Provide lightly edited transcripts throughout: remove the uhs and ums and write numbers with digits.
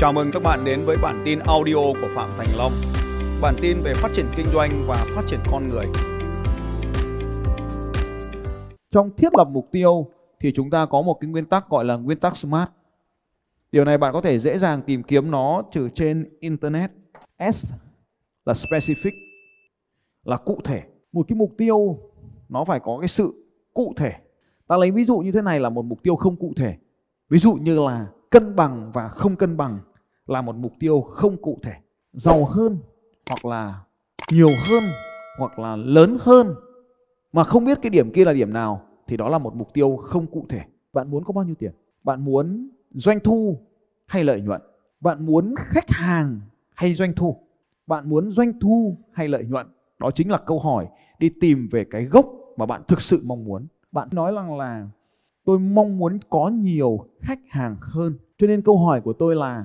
Chào mừng các bạn đến với bản tin audio của Phạm Thành Long. Bản tin về phát triển kinh doanh và phát triển con người. Trong thiết lập mục tiêu thì chúng ta có một cái nguyên tắc gọi là nguyên tắc SMART. Điều này bạn có thể dễ dàng tìm kiếm nó từ trên Internet. S là specific, là cụ thể. Một cái mục tiêu nó phải có cái sự cụ thể. Ta lấy ví dụ như thế này là một mục tiêu không cụ thể. Ví dụ như là cân bằng và không cân bằng là một mục tiêu không cụ thể. Giàu hơn hoặc là nhiều hơn hoặc là lớn hơn mà không biết cái điểm kia là điểm nào thì đó là một mục tiêu không cụ thể. Bạn muốn có bao nhiêu tiền? Bạn muốn doanh thu hay lợi nhuận? Bạn muốn khách hàng hay doanh thu? Bạn muốn doanh thu hay lợi nhuận? Đó chính là câu hỏi đi tìm về cái gốc mà bạn thực sự mong muốn. Bạn nói rằng là tôi mong muốn có nhiều khách hàng hơn. Cho nên câu hỏi của tôi là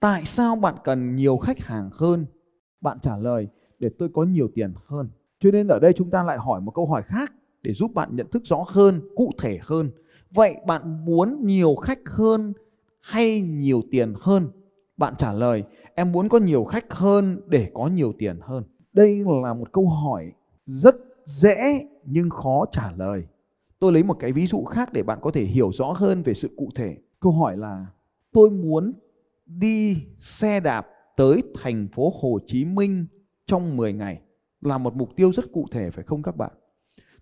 tại sao bạn cần nhiều khách hàng hơn? Bạn trả lời để tôi có nhiều tiền hơn. Cho nên ở đây chúng ta lại hỏi một câu hỏi khác để giúp bạn nhận thức rõ hơn, cụ thể hơn. Vậy bạn muốn nhiều khách hơn hay nhiều tiền hơn? Bạn trả lời em muốn có nhiều khách hơn để có nhiều tiền hơn. Đây là một câu hỏi rất dễ nhưng khó trả lời. Tôi lấy một cái ví dụ khác để bạn có thể hiểu rõ hơn về sự cụ thể. Câu hỏi là tôi muốn đi xe đạp tới thành phố Hồ Chí Minh trong 10 ngày là một mục tiêu rất cụ thể phải không các bạn?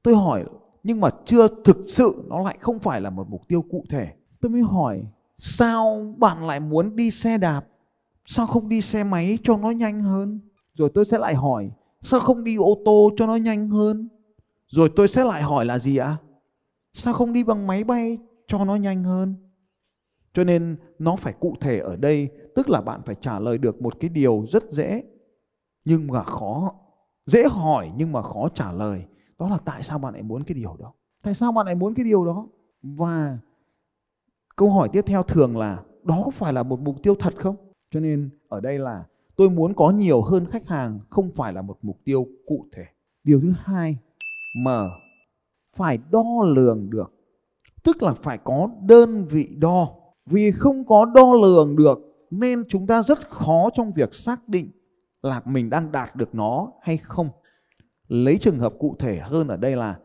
Tôi hỏi nhưng mà chưa thực sự nó lại không phải là một mục tiêu cụ thể. Tôi mới hỏi sao bạn lại muốn đi xe đạp? Sao không đi xe máy cho nó nhanh hơn? Rồi tôi sẽ lại hỏi sao không đi ô tô cho nó nhanh hơn? Rồi tôi sẽ lại hỏi là gì ạ? Sao không đi bằng máy bay cho nó nhanh hơn? Cho nên nó phải cụ thể ở đây, tức là bạn phải trả lời được một cái điều rất dễ nhưng mà khó. Dễ hỏi nhưng mà khó trả lời. Đó là tại sao bạn lại muốn cái điều đó? Tại sao bạn lại muốn cái điều đó? Và câu hỏi tiếp theo thường là đó có phải là một mục tiêu thật không? Cho nên ở đây là tôi muốn có nhiều hơn khách hàng không phải là một mục tiêu cụ thể. Điều thứ hai mà phải đo lường được, tức là phải có đơn vị đo. Vì không có đo lường được nên chúng ta rất khó trong việc xác định là mình đang đạt được nó hay không. Lấy trường hợp cụ thể hơn ở đây là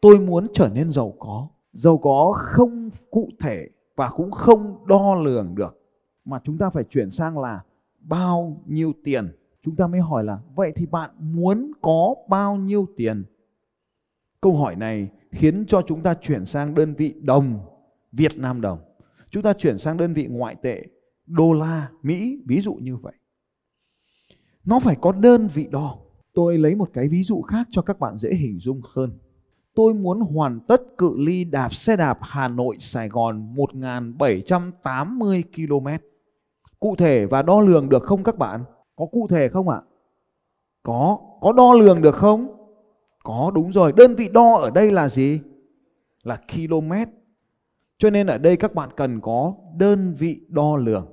tôi muốn trở nên giàu có. Giàu có không cụ thể và cũng không đo lường được, mà chúng ta phải chuyển sang là bao nhiêu tiền. Chúng ta mới hỏi là vậy thì bạn muốn có bao nhiêu tiền? Câu hỏi này khiến cho chúng ta chuyển sang đơn vị đồng, Việt Nam đồng. Chúng ta chuyển sang đơn vị ngoại tệ, đô la, Mỹ, ví dụ như vậy. Nó phải có đơn vị đo. Tôi lấy một cái ví dụ khác cho các bạn dễ hình dung hơn. Tôi muốn hoàn tất cự ly đạp xe đạp Hà Nội, Sài Gòn 1780 km. Cụ thể và đo lường được không các bạn? Có cụ thể không ạ? Có đo lường được không? Có, đúng rồi. Đơn vị đo ở đây là gì? Là km. Cho nên ở đây các bạn cần có đơn vị đo lường.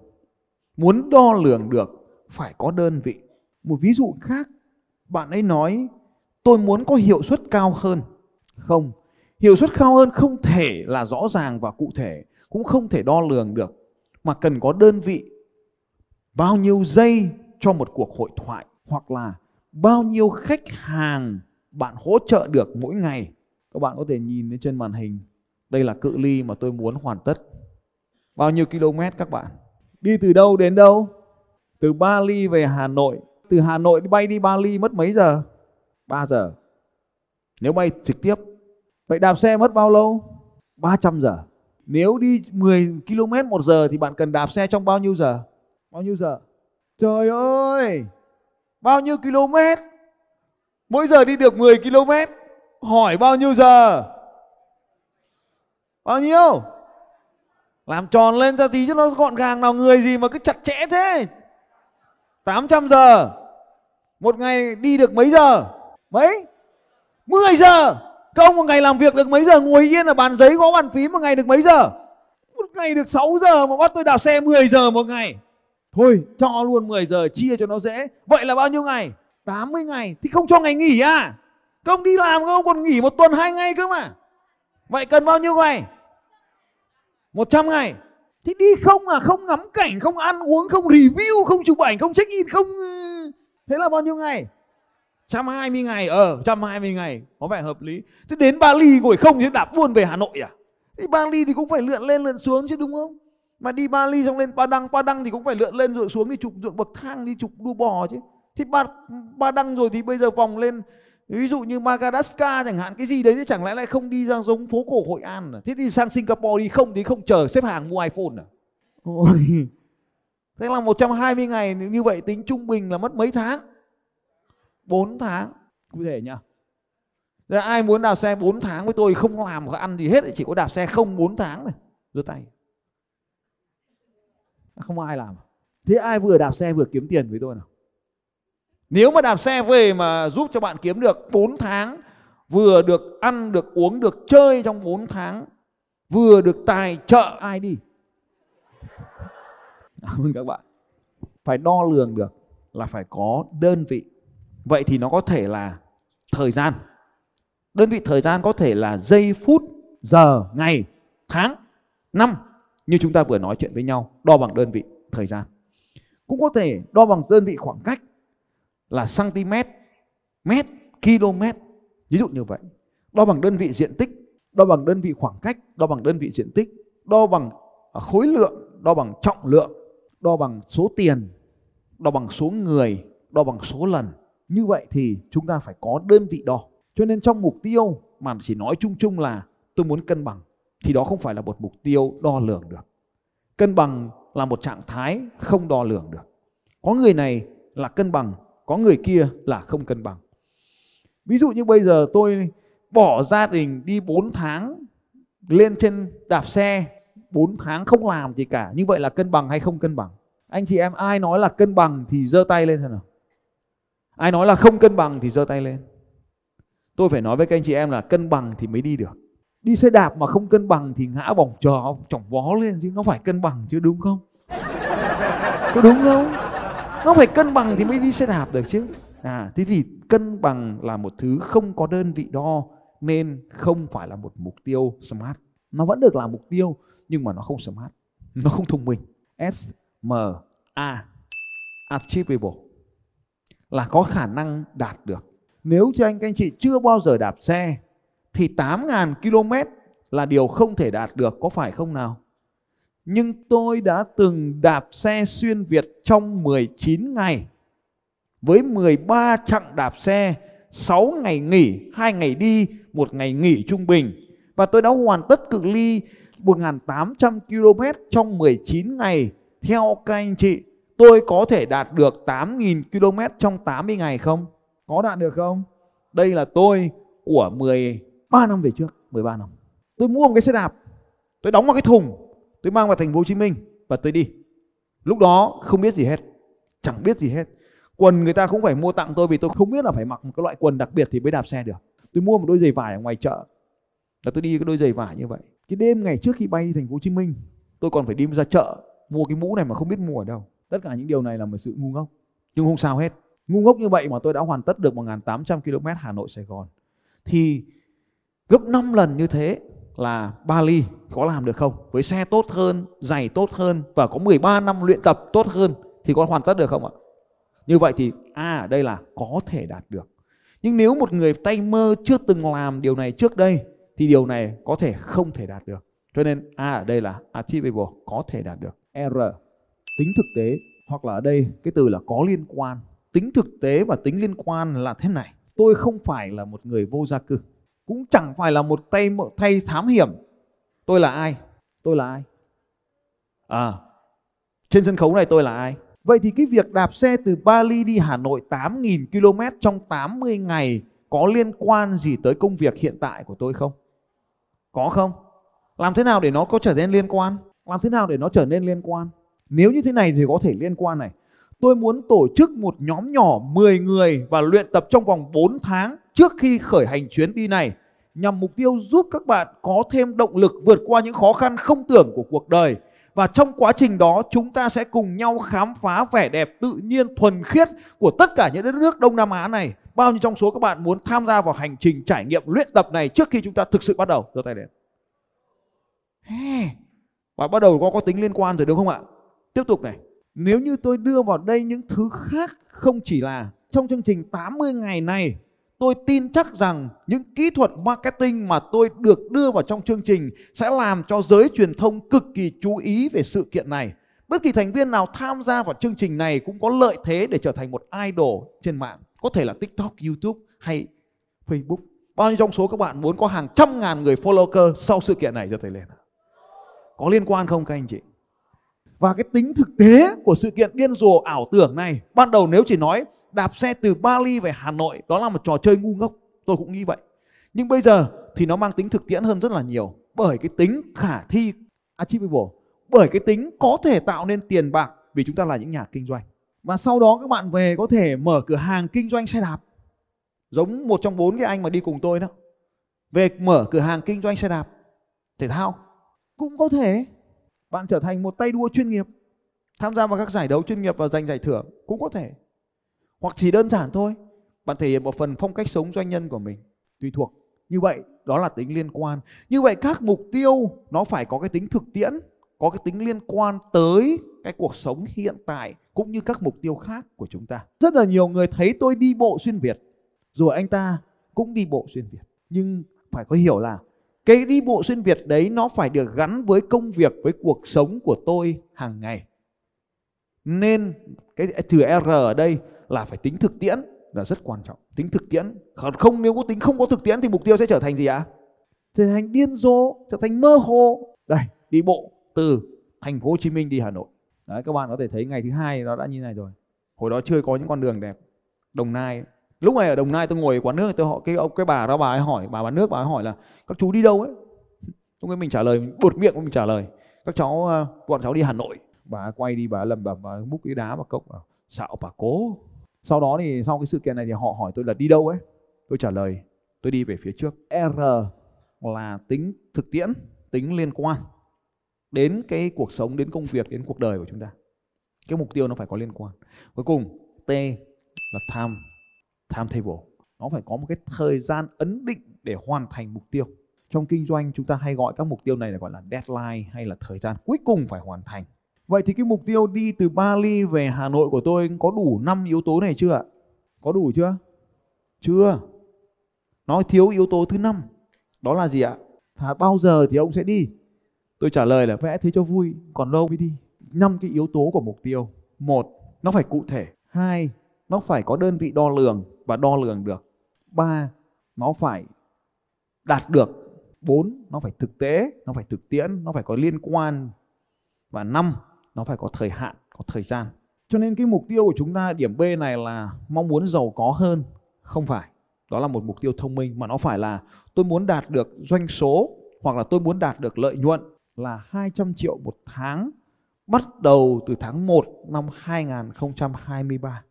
Muốn đo lường được phải có đơn vị. Một ví dụ khác, bạn ấy nói tôi muốn có hiệu suất cao hơn. Không, hiệu suất cao hơn không thể là rõ ràng và cụ thể, cũng không thể đo lường được, mà cần có đơn vị. Bao nhiêu giây cho một cuộc hội thoại, hoặc là bao nhiêu khách hàng bạn hỗ trợ được mỗi ngày. Các bạn có thể nhìn lên trên màn hình, đây là cự ly mà tôi muốn hoàn tất. Bao nhiêu km các bạn? Đi từ đâu đến đâu? Từ Bali về Hà Nội. Từ Hà Nội bay đi Bali mất mấy giờ? 3 giờ. Nếu bay trực tiếp. Vậy đạp xe mất bao lâu? 300 giờ. Nếu đi 10 km một giờ thì bạn cần đạp xe trong bao nhiêu giờ? Bao nhiêu giờ? Trời ơi! Bao nhiêu km? Mỗi giờ đi được 10 km. Hỏi bao nhiêu giờ? Bao nhiêu? Làm tròn lên ra tí cho nó gọn gàng nào, người gì mà cứ chặt chẽ thế. 800 giờ. Một ngày đi được mấy giờ? Mấy? 10 giờ. Các ông một ngày làm việc được mấy giờ? Ngồi yên ở bàn giấy gõ bàn phím một ngày được mấy giờ? Một ngày được 6 giờ mà bắt tôi đạp xe 10 giờ một ngày. Thôi cho luôn 10 giờ chia cho nó dễ. Vậy là bao nhiêu ngày? 80 ngày thì không cho ngày nghỉ à? Các ông đi làm các ông còn nghỉ một tuần 2 ngày cơ mà. Vậy cần bao nhiêu ngày? 100 ngày. Thì đi không à, không ngắm cảnh, không ăn uống, không review, không chụp ảnh, không check in, không... Thế là bao nhiêu ngày? 120 ngày, 120 ngày, có vẻ hợp lý. Thế đến Bali rồi không thì đạp buôn về Hà Nội à? Thì Bali thì cũng phải lượn lên lượn xuống chứ đúng không? Mà đi Bali xong lên Padang, Padang thì cũng phải lượn lên rồi xuống đi chụp ruộng bậc thang, đi chụp đua bò chứ. Thì Padang rồi thì bây giờ vòng lên ví dụ như Madagascar chẳng hạn, cái gì đấy thì chẳng lẽ lại không đi ra giống phố cổ Hội An à? Thế thì sang Singapore đi không thì không chờ xếp hàng mua iPhone à? Ôi. Thế là 120 ngày như vậy tính trung bình là mất mấy tháng? 4 tháng cụ thể nhá. Rồi ai muốn đạp xe 4 tháng với tôi không làm hoặc ăn gì hết, chỉ có đạp xe không 4 tháng này, đưa tay. Không ai làm. Thế ai vừa đạp xe vừa kiếm tiền với tôi nào? Nếu mà đạp xe về mà giúp cho bạn kiếm được 4 tháng, vừa được ăn, được uống, được chơi trong 4 tháng, vừa được tài trợ, ai đi? Cảm ơn các bạn. Phải đo lường được là phải có đơn vị. Vậy thì nó có thể là thời gian. Đơn vị thời gian có thể là giây, phút, giờ, ngày, tháng, năm. Như chúng ta vừa nói chuyện với nhau, đo bằng đơn vị thời gian. Cũng có thể đo bằng đơn vị khoảng cách là cm, mét, km. Ví dụ như vậy. Đo bằng đơn vị diện tích, đo bằng đơn vị khoảng cách, đo bằng đơn vị diện tích, đo bằng khối lượng, đo bằng trọng lượng, đo bằng số tiền, đo bằng số người, đo bằng số lần. Như vậy thì chúng ta phải có đơn vị đo. Cho nên trong mục tiêu mà chỉ nói chung chung là tôi muốn cân bằng thì đó không phải là một mục tiêu đo lường được. Cân bằng là một trạng thái không đo lường được. Có người này là cân bằng, có người kia là không cân bằng. Ví dụ như bây giờ tôi bỏ gia đình đi 4 tháng lên trên đạp xe, 4 tháng không làm gì cả. Như vậy là cân bằng hay không cân bằng? Anh chị em ai nói là cân bằng thì giơ tay lên xem nào. Ai nói là không cân bằng thì giơ tay lên. Tôi phải nói với các anh chị em là cân bằng thì mới đi được. Đi xe đạp mà không cân bằng thì ngã bỏng trò, chỏng vó lên chứ. Nó phải cân bằng chứ đúng không? Có đúng không? Nó phải cân bằng thì mới đi xe đạp được chứ. Thế thì cân bằng là một thứ không có đơn vị đo nên không phải là một mục tiêu SMART. Nó vẫn được là mục tiêu nhưng mà nó không SMART. Nó không thông minh. S-M-A, achievable, là có khả năng đạt được. Nếu cho các anh chị chưa bao giờ đạp xe thì 8.000 km là điều không thể đạt được, có phải không nào? Nhưng tôi đã từng đạp xe xuyên Việt trong 19 ngày với 13 chặng đạp xe, 6 ngày nghỉ, 2 ngày đi, 1 ngày nghỉ trung bình. Và tôi đã hoàn tất cự ly 1.800 km trong 19 ngày. Theo các anh chị, tôi có thể đạt được 8.000 km trong 80 ngày không? Có đạt được không? Đây là tôi của 13 năm về trước, 13 năm. Tôi mua một cái xe đạp, tôi đóng vào cái thùng, tôi mang vào thành phố Hồ Chí Minh và tôi đi. Lúc đó không biết gì hết, chẳng biết gì hết. Quần người ta cũng phải mua tặng tôi vì tôi không biết là phải mặc một cái loại quần đặc biệt thì mới đạp xe được. Tôi mua một đôi giày vải ở ngoài chợ, là tôi đi cái đôi giày vải như vậy. Cái đêm ngày trước khi bay đi thành phố Hồ Chí Minh, tôi còn phải đi ra chợ mua cái mũ này mà không biết mua ở đâu. Tất cả những điều này là một sự ngu ngốc, nhưng không sao hết. Ngu ngốc như vậy mà tôi đã hoàn tất được 1.800 km Hà Nội Sài Gòn. Thì gấp 5 lần như thế là Bali có làm được không? Với xe tốt hơn, giày tốt hơn và có 13 năm luyện tập tốt hơn thì có hoàn tất được không ạ? Như vậy thì ở đây là có thể đạt được. Nhưng nếu một người tay mơ chưa từng làm điều này trước đây thì điều này có thể không thể đạt được. Cho nên ở đây là achievable, có thể đạt được. R, tính thực tế, hoặc là ở đây cái từ là có liên quan. Tính thực tế và tính liên quan là thế này. Tôi không phải là một người vô gia cư, cũng chẳng phải là một tay thám hiểm. Tôi là ai? Tôi là ai? Trên sân khấu này tôi là ai? Vậy thì cái việc đạp xe từ Bali đi Hà Nội 8.000 km trong 80 ngày có liên quan gì tới công việc hiện tại của tôi không? Có không? Làm thế nào để nó có trở nên liên quan? Làm thế nào để nó trở nên liên quan? Nếu như thế này thì có thể liên quan này. Tôi muốn tổ chức một nhóm nhỏ 10 người và luyện tập trong vòng 4 tháng trước khi khởi hành chuyến đi này, nhằm mục tiêu giúp các bạn có thêm động lực vượt qua những khó khăn không tưởng của cuộc đời. Và trong quá trình đó chúng ta sẽ cùng nhau khám phá vẻ đẹp tự nhiên thuần khiết của tất cả những đất nước Đông Nam Á này. Bao nhiêu trong số các bạn muốn tham gia vào hành trình trải nghiệm luyện tập này trước khi chúng ta thực sự bắt đầu? Đưa tay lên. Và bắt đầu có tính liên quan rồi đúng không ạ? Tiếp tục này. Nếu như tôi đưa vào đây những thứ khác không chỉ là trong chương trình 80 ngày này, tôi tin chắc rằng những kỹ thuật marketing mà tôi được đưa vào trong chương trình sẽ làm cho giới truyền thông cực kỳ chú ý về sự kiện này. Bất kỳ thành viên nào tham gia vào chương trình này cũng có lợi thế để trở thành một idol trên mạng. Có thể là TikTok, YouTube hay Facebook. Bao nhiêu trong số các bạn muốn có hàng trăm ngàn người follower sau sự kiện này giơ tay lên? Có liên quan không các anh chị? Và cái tính thực tế của sự kiện điên rồ ảo tưởng này, ban đầu nếu chỉ nói đạp xe từ Bali về Hà Nội, đó là một trò chơi ngu ngốc, tôi cũng nghĩ vậy. Nhưng bây giờ thì nó mang tính thực tiễn hơn rất là nhiều, bởi cái tính khả thi, achievable, bởi cái tính có thể tạo nên tiền bạc, vì chúng ta là những nhà kinh doanh. Và sau đó các bạn về có thể mở cửa hàng kinh doanh xe đạp, giống một trong 4 cái anh mà đi cùng tôi đó, về mở cửa hàng kinh doanh xe đạp thể thao. Cũng có thể bạn trở thành một tay đua chuyên nghiệp, tham gia vào các giải đấu chuyên nghiệp và giành giải thưởng, cũng có thể. Hoặc chỉ đơn giản thôi, bạn thể hiện một phần phong cách sống doanh nhân của mình, tùy thuộc. Như vậy đó là tính liên quan. Như vậy các mục tiêu nó phải có cái tính thực tiễn, có cái tính liên quan tới cái cuộc sống hiện tại cũng như các mục tiêu khác của chúng ta. Rất là nhiều người thấy tôi đi bộ xuyên Việt, rồi anh ta cũng đi bộ xuyên Việt. Nhưng phải có hiểu là cái đi bộ xuyên Việt đấy nó phải được gắn với công việc, với cuộc sống của tôi hàng ngày. Nên cái trừ R ở đây là phải tính thực tiễn là rất quan trọng. Tính thực tiễn, không nếu có tính không có thực tiễn thì mục tiêu sẽ trở thành gì ạ? Trở thành điên rồ, trở thành mơ hồ. Đây, đi bộ từ thành phố Hồ Chí Minh đi Hà Nội. Đấy, các bạn có thể thấy ngày thứ hai nó đã như này rồi. Hồi đó chưa có những con đường đẹp. Đồng Nai, lúc này ở Đồng Nai tôi ngồi ở quán nước, tôi hỏi cái bà đó, bà ấy hỏi, bà bán nước, bà ấy hỏi là các chú đi đâu ấy. Lúc ấy mình trả lời, buột miệng mình trả lời các cháu, bọn cháu đi Hà Nội. Bà quay đi, bà lầm bầm, bà múc cái đá vào cốc, xạo bà cố. Sau đó thì sau cái sự kiện này thì họ hỏi tôi là đi đâu ấy, tôi trả lời tôi đi về phía trước. R là tính thực tiễn, tính liên quan đến cái cuộc sống, đến công việc, đến cuộc đời của chúng ta. Cái mục tiêu nó phải có liên quan. Cuối cùng T là timetable, nó phải có một cái thời gian ấn định để hoàn thành mục tiêu. Trong kinh doanh chúng ta hay gọi các mục tiêu này là gọi là deadline hay là thời gian cuối cùng phải hoàn thành. Vậy thì cái mục tiêu đi từ Bali về Hà Nội của tôi có đủ 5 yếu tố này chưa ạ? Có đủ chưa? Chưa. Nó thiếu yếu tố thứ 5. Đó là gì ạ? Thà bao giờ thì ông sẽ đi? Tôi trả lời là vẽ thế cho vui, còn lâu mới đi. 5 cái yếu tố của mục tiêu. 1. Nó phải cụ thể. 2. Nó phải có đơn vị đo lường và đo lường được. 3. Nó phải đạt được. 4. Nó phải thực tế, nó phải thực tiễn, nó phải có liên quan. Và 5. Nó phải có thời hạn, có thời gian. Cho nên cái mục tiêu của chúng ta, điểm B này là mong muốn giàu có hơn. Không phải. Đó là một mục tiêu thông minh, mà nó phải là tôi muốn đạt được doanh số hoặc là tôi muốn đạt được lợi nhuận là 200 triệu một tháng bắt đầu từ tháng 1 năm 2023.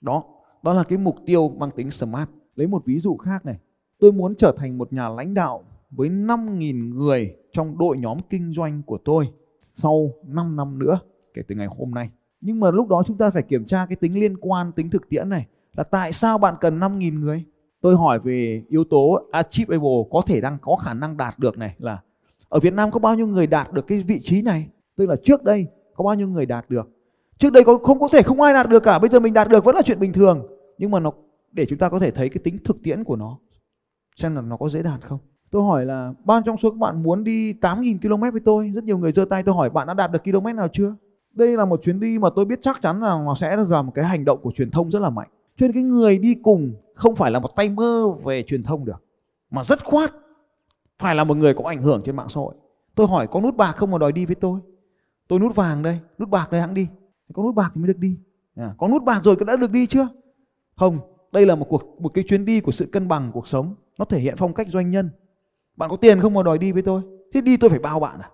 Đó là cái mục tiêu mang tính SMART. Lấy một ví dụ khác này. Tôi muốn trở thành một nhà lãnh đạo với 5.000 người trong đội nhóm kinh doanh của tôi sau 5 năm nữa kể từ ngày hôm nay. Nhưng mà lúc đó chúng ta phải kiểm tra cái tính liên quan, tính thực tiễn này. Là tại sao bạn cần 5.000 người? Tôi hỏi về yếu tố achievable, có thể đang có khả năng đạt được này, là ở Việt Nam có bao nhiêu người đạt được cái vị trí này? Tức là trước đây có bao nhiêu người đạt được? Trước đây không có thể không ai đạt được cả. Bây giờ mình đạt được vẫn là chuyện bình thường. Nhưng mà nó để chúng ta có thể thấy cái tính thực tiễn của nó, xem là nó có dễ đạt không. Tôi hỏi là bao trong số các bạn muốn đi 8.000 km với tôi? Rất nhiều người giơ tay, tôi hỏi bạn đã đạt được km nào chưa? Đây là một chuyến đi mà tôi biết chắc chắn là nó sẽ là một cái hành động của truyền thông rất là mạnh. Cho nên cái người đi cùng không phải là một tay mơ về truyền thông được, mà rất khoát phải là một người có ảnh hưởng trên mạng xã hội. Tôi hỏi có nút bạc không mà đòi đi với tôi? Tôi nút vàng đây, nút bạc đây hãng đi. Có nút bạc thì mới được đi. Có nút bạc rồi đã được đi chưa? Không, đây là một cái chuyến đi của sự cân bằng cuộc sống. Nó thể hiện phong cách doanh nhân. Bạn có tiền không mà đòi đi với tôi? Thế đi tôi phải bao bạn à?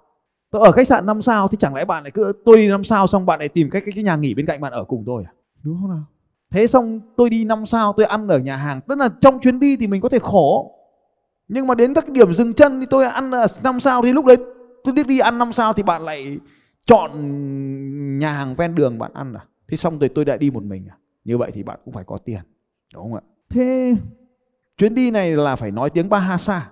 Tôi ở khách sạn 5 sao thì chẳng lẽ bạn lại cứ tôi đi 5 sao xong bạn lại tìm cái nhà nghỉ bên cạnh bạn ở cùng tôi à? Đúng không nào? Thế xong tôi đi 5 sao tôi ăn ở nhà hàng. Tức là trong chuyến đi thì mình có thể khổ. Nhưng mà đến các điểm dừng chân thì tôi ăn 5 sao thì lúc đấy tôi đi ăn 5 sao thì bạn lại chọn nhà hàng ven đường bạn ăn à? Thế xong rồi tôi đã đi một mình à? Như vậy thì bạn cũng phải có tiền, đúng không ạ? Thế chuyến đi này là phải nói tiếng Bahasa.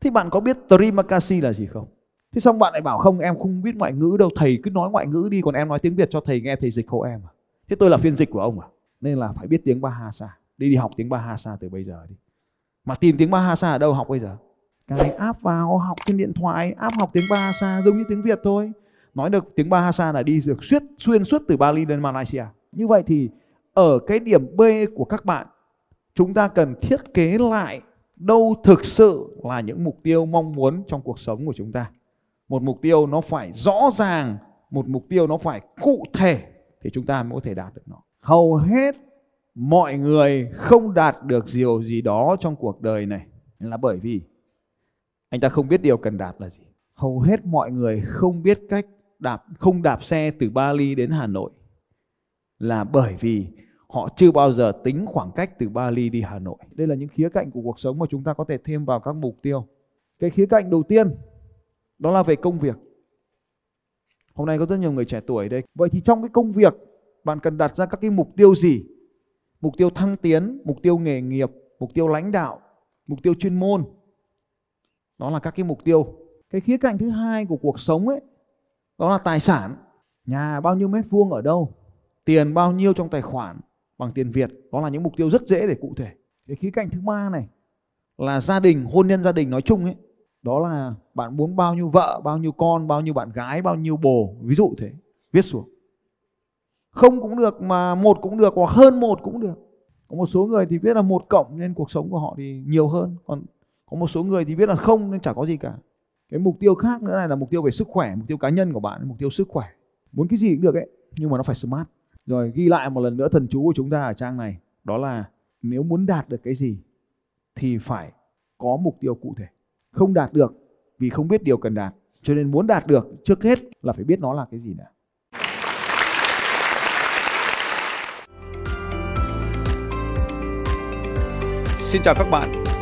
Thế bạn có biết Trimakasi là gì không? Thế xong bạn lại bảo không, em không biết ngoại ngữ đâu, thầy cứ nói ngoại ngữ đi, còn em nói tiếng Việt cho thầy nghe, thầy dịch hộ em. Thế tôi là phiên dịch của ông à? Nên là phải biết tiếng Bahasa. Đi học tiếng Bahasa từ bây giờ đi. Mà tìm tiếng Bahasa ở đâu học bây giờ? Cái app vào, học trên điện thoại, app học tiếng Bahasa giống như tiếng Việt thôi. Nói được tiếng Bahasa là đi được xuyên suốt từ Bali đến Malaysia. Như vậy thì ở cái điểm B của các bạn, chúng ta cần thiết kế lại đâu thực sự là những mục tiêu mong muốn trong cuộc sống của chúng ta. Một mục tiêu nó phải rõ ràng, một mục tiêu nó phải cụ thể thì chúng ta mới có thể đạt được nó. Hầu hết mọi người không đạt được điều gì đó trong cuộc đời này là bởi vì anh ta không biết điều cần đạt là gì. Hầu hết mọi người không biết cách không đạp xe từ Bali đến Hà Nội là bởi vì họ chưa bao giờ tính khoảng cách từ Bali đi Hà Nội. Đây là những khía cạnh của cuộc sống mà chúng ta có thể thêm vào các mục tiêu. Cái khía cạnh đầu tiên đó là về công việc. Hôm nay có rất nhiều người trẻ tuổi đây. Vậy thì trong cái công việc bạn cần đặt ra các cái mục tiêu gì? Mục tiêu thăng tiến, mục tiêu nghề nghiệp, mục tiêu lãnh đạo, mục tiêu chuyên môn. Đó là các cái mục tiêu. Cái khía cạnh thứ hai của cuộc sống ấy, đó là tài sản. Nhà bao nhiêu mét vuông ở đâu? Tiền bao nhiêu trong tài khoản bằng tiền Việt? Đó là những mục tiêu rất dễ để cụ thể. Cái khía cạnh thứ ba này là gia đình, hôn nhân gia đình nói chung ấy. Đó là bạn muốn bao nhiêu vợ, bao nhiêu con, bao nhiêu bạn gái, bao nhiêu bồ. Ví dụ thế, viết xuống. Không cũng được mà một cũng được, hoặc hơn một cũng được. Có một số người thì viết là 1 cộng nên cuộc sống của họ thì nhiều hơn. Còn có một số người thì viết là không nên chả có gì cả. Cái mục tiêu khác nữa này là mục tiêu về sức khỏe, mục tiêu cá nhân của bạn, mục tiêu sức khỏe. Muốn cái gì cũng được ấy, nhưng mà nó phải smart. Rồi ghi lại một lần nữa thần chú của chúng ta ở trang này. Đó là nếu muốn đạt được cái gì thì phải có mục tiêu cụ thể. Không đạt được vì không biết điều cần đạt. Cho nên muốn đạt được trước hết là phải biết nó là cái gì đã. Xin chào các bạn